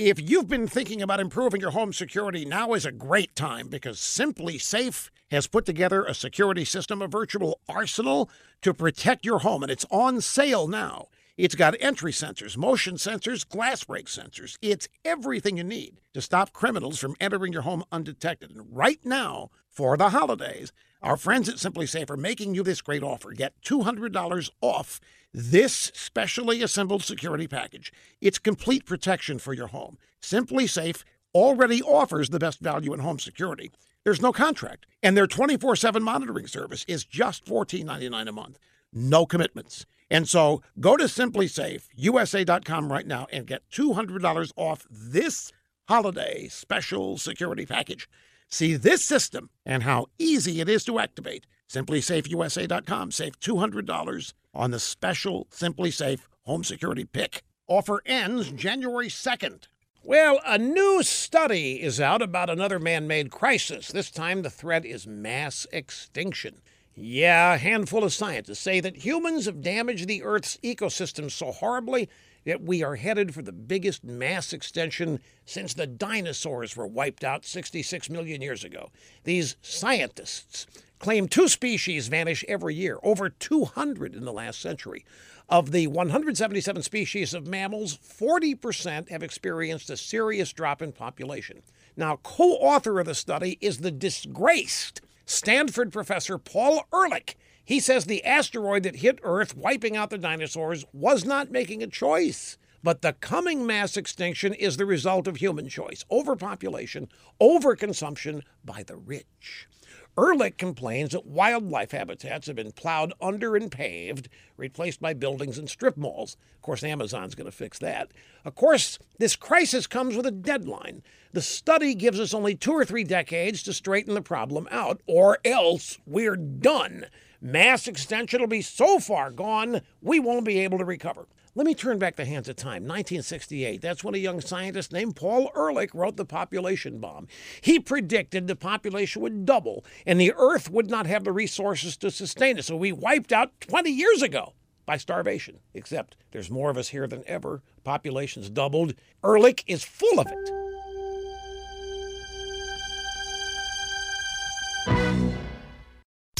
If you've been thinking about improving your home security, now is a great time because Simply Safe has put together a security system, a virtual arsenal to protect your home, and it's on sale now. It's got entry sensors, motion sensors, glass break sensors. It's everything you need to stop criminals from entering your home undetected. And right now, for the holidays, our friends at Simply Safe are making you this great offer. Get $200 off this specially assembled security package. It's complete protection for your home. Simply Safe already offers the best value in home security. There's no contract, and their 24/7 monitoring service is just $14.99 a month. No commitments. And so go to SimpliSafeUSA.com right now and get $200 off this holiday special security package. See this system and how easy it is to activate. SimpliSafeUSA.com. Save $200 on the special Simply Safe home security pick. Offer ends January 2nd. Well, a new study is out about another man-made crisis. This time the threat is mass extinction. Yeah, a handful of scientists say that humans have damaged the Earth's ecosystem so horribly that we are headed for the biggest mass extinction since the dinosaurs were wiped out 66 million years ago. These scientists claim 2 species vanish every year, over 200 in the last century. Of the 177 species of mammals, 40% have experienced a serious drop in population. Now, co-author of the study is the disgraced Stanford professor Paul Ehrlich. He says the asteroid that hit Earth, wiping out the dinosaurs, was not making a choice. But the coming mass extinction is the result of human choice, overpopulation, overconsumption by the rich. Ehrlich complains that wildlife habitats have been plowed under and paved, replaced by buildings and strip malls. Of course, Amazon's going to fix that. Of course, this crisis comes with a deadline. The study gives us only 2 or 3 decades to straighten the problem out, or else we're done. Mass extinction will be so far gone, we won't be able to recover. Let me turn back the hands of time. 1968, that's when a young scientist named Paul Ehrlich wrote the Population Bomb. He predicted the population would double and the Earth would not have the resources to sustain it. So we wiped out 20 years ago by starvation. Except there's more of us here than ever. Population's doubled. Ehrlich is full of it.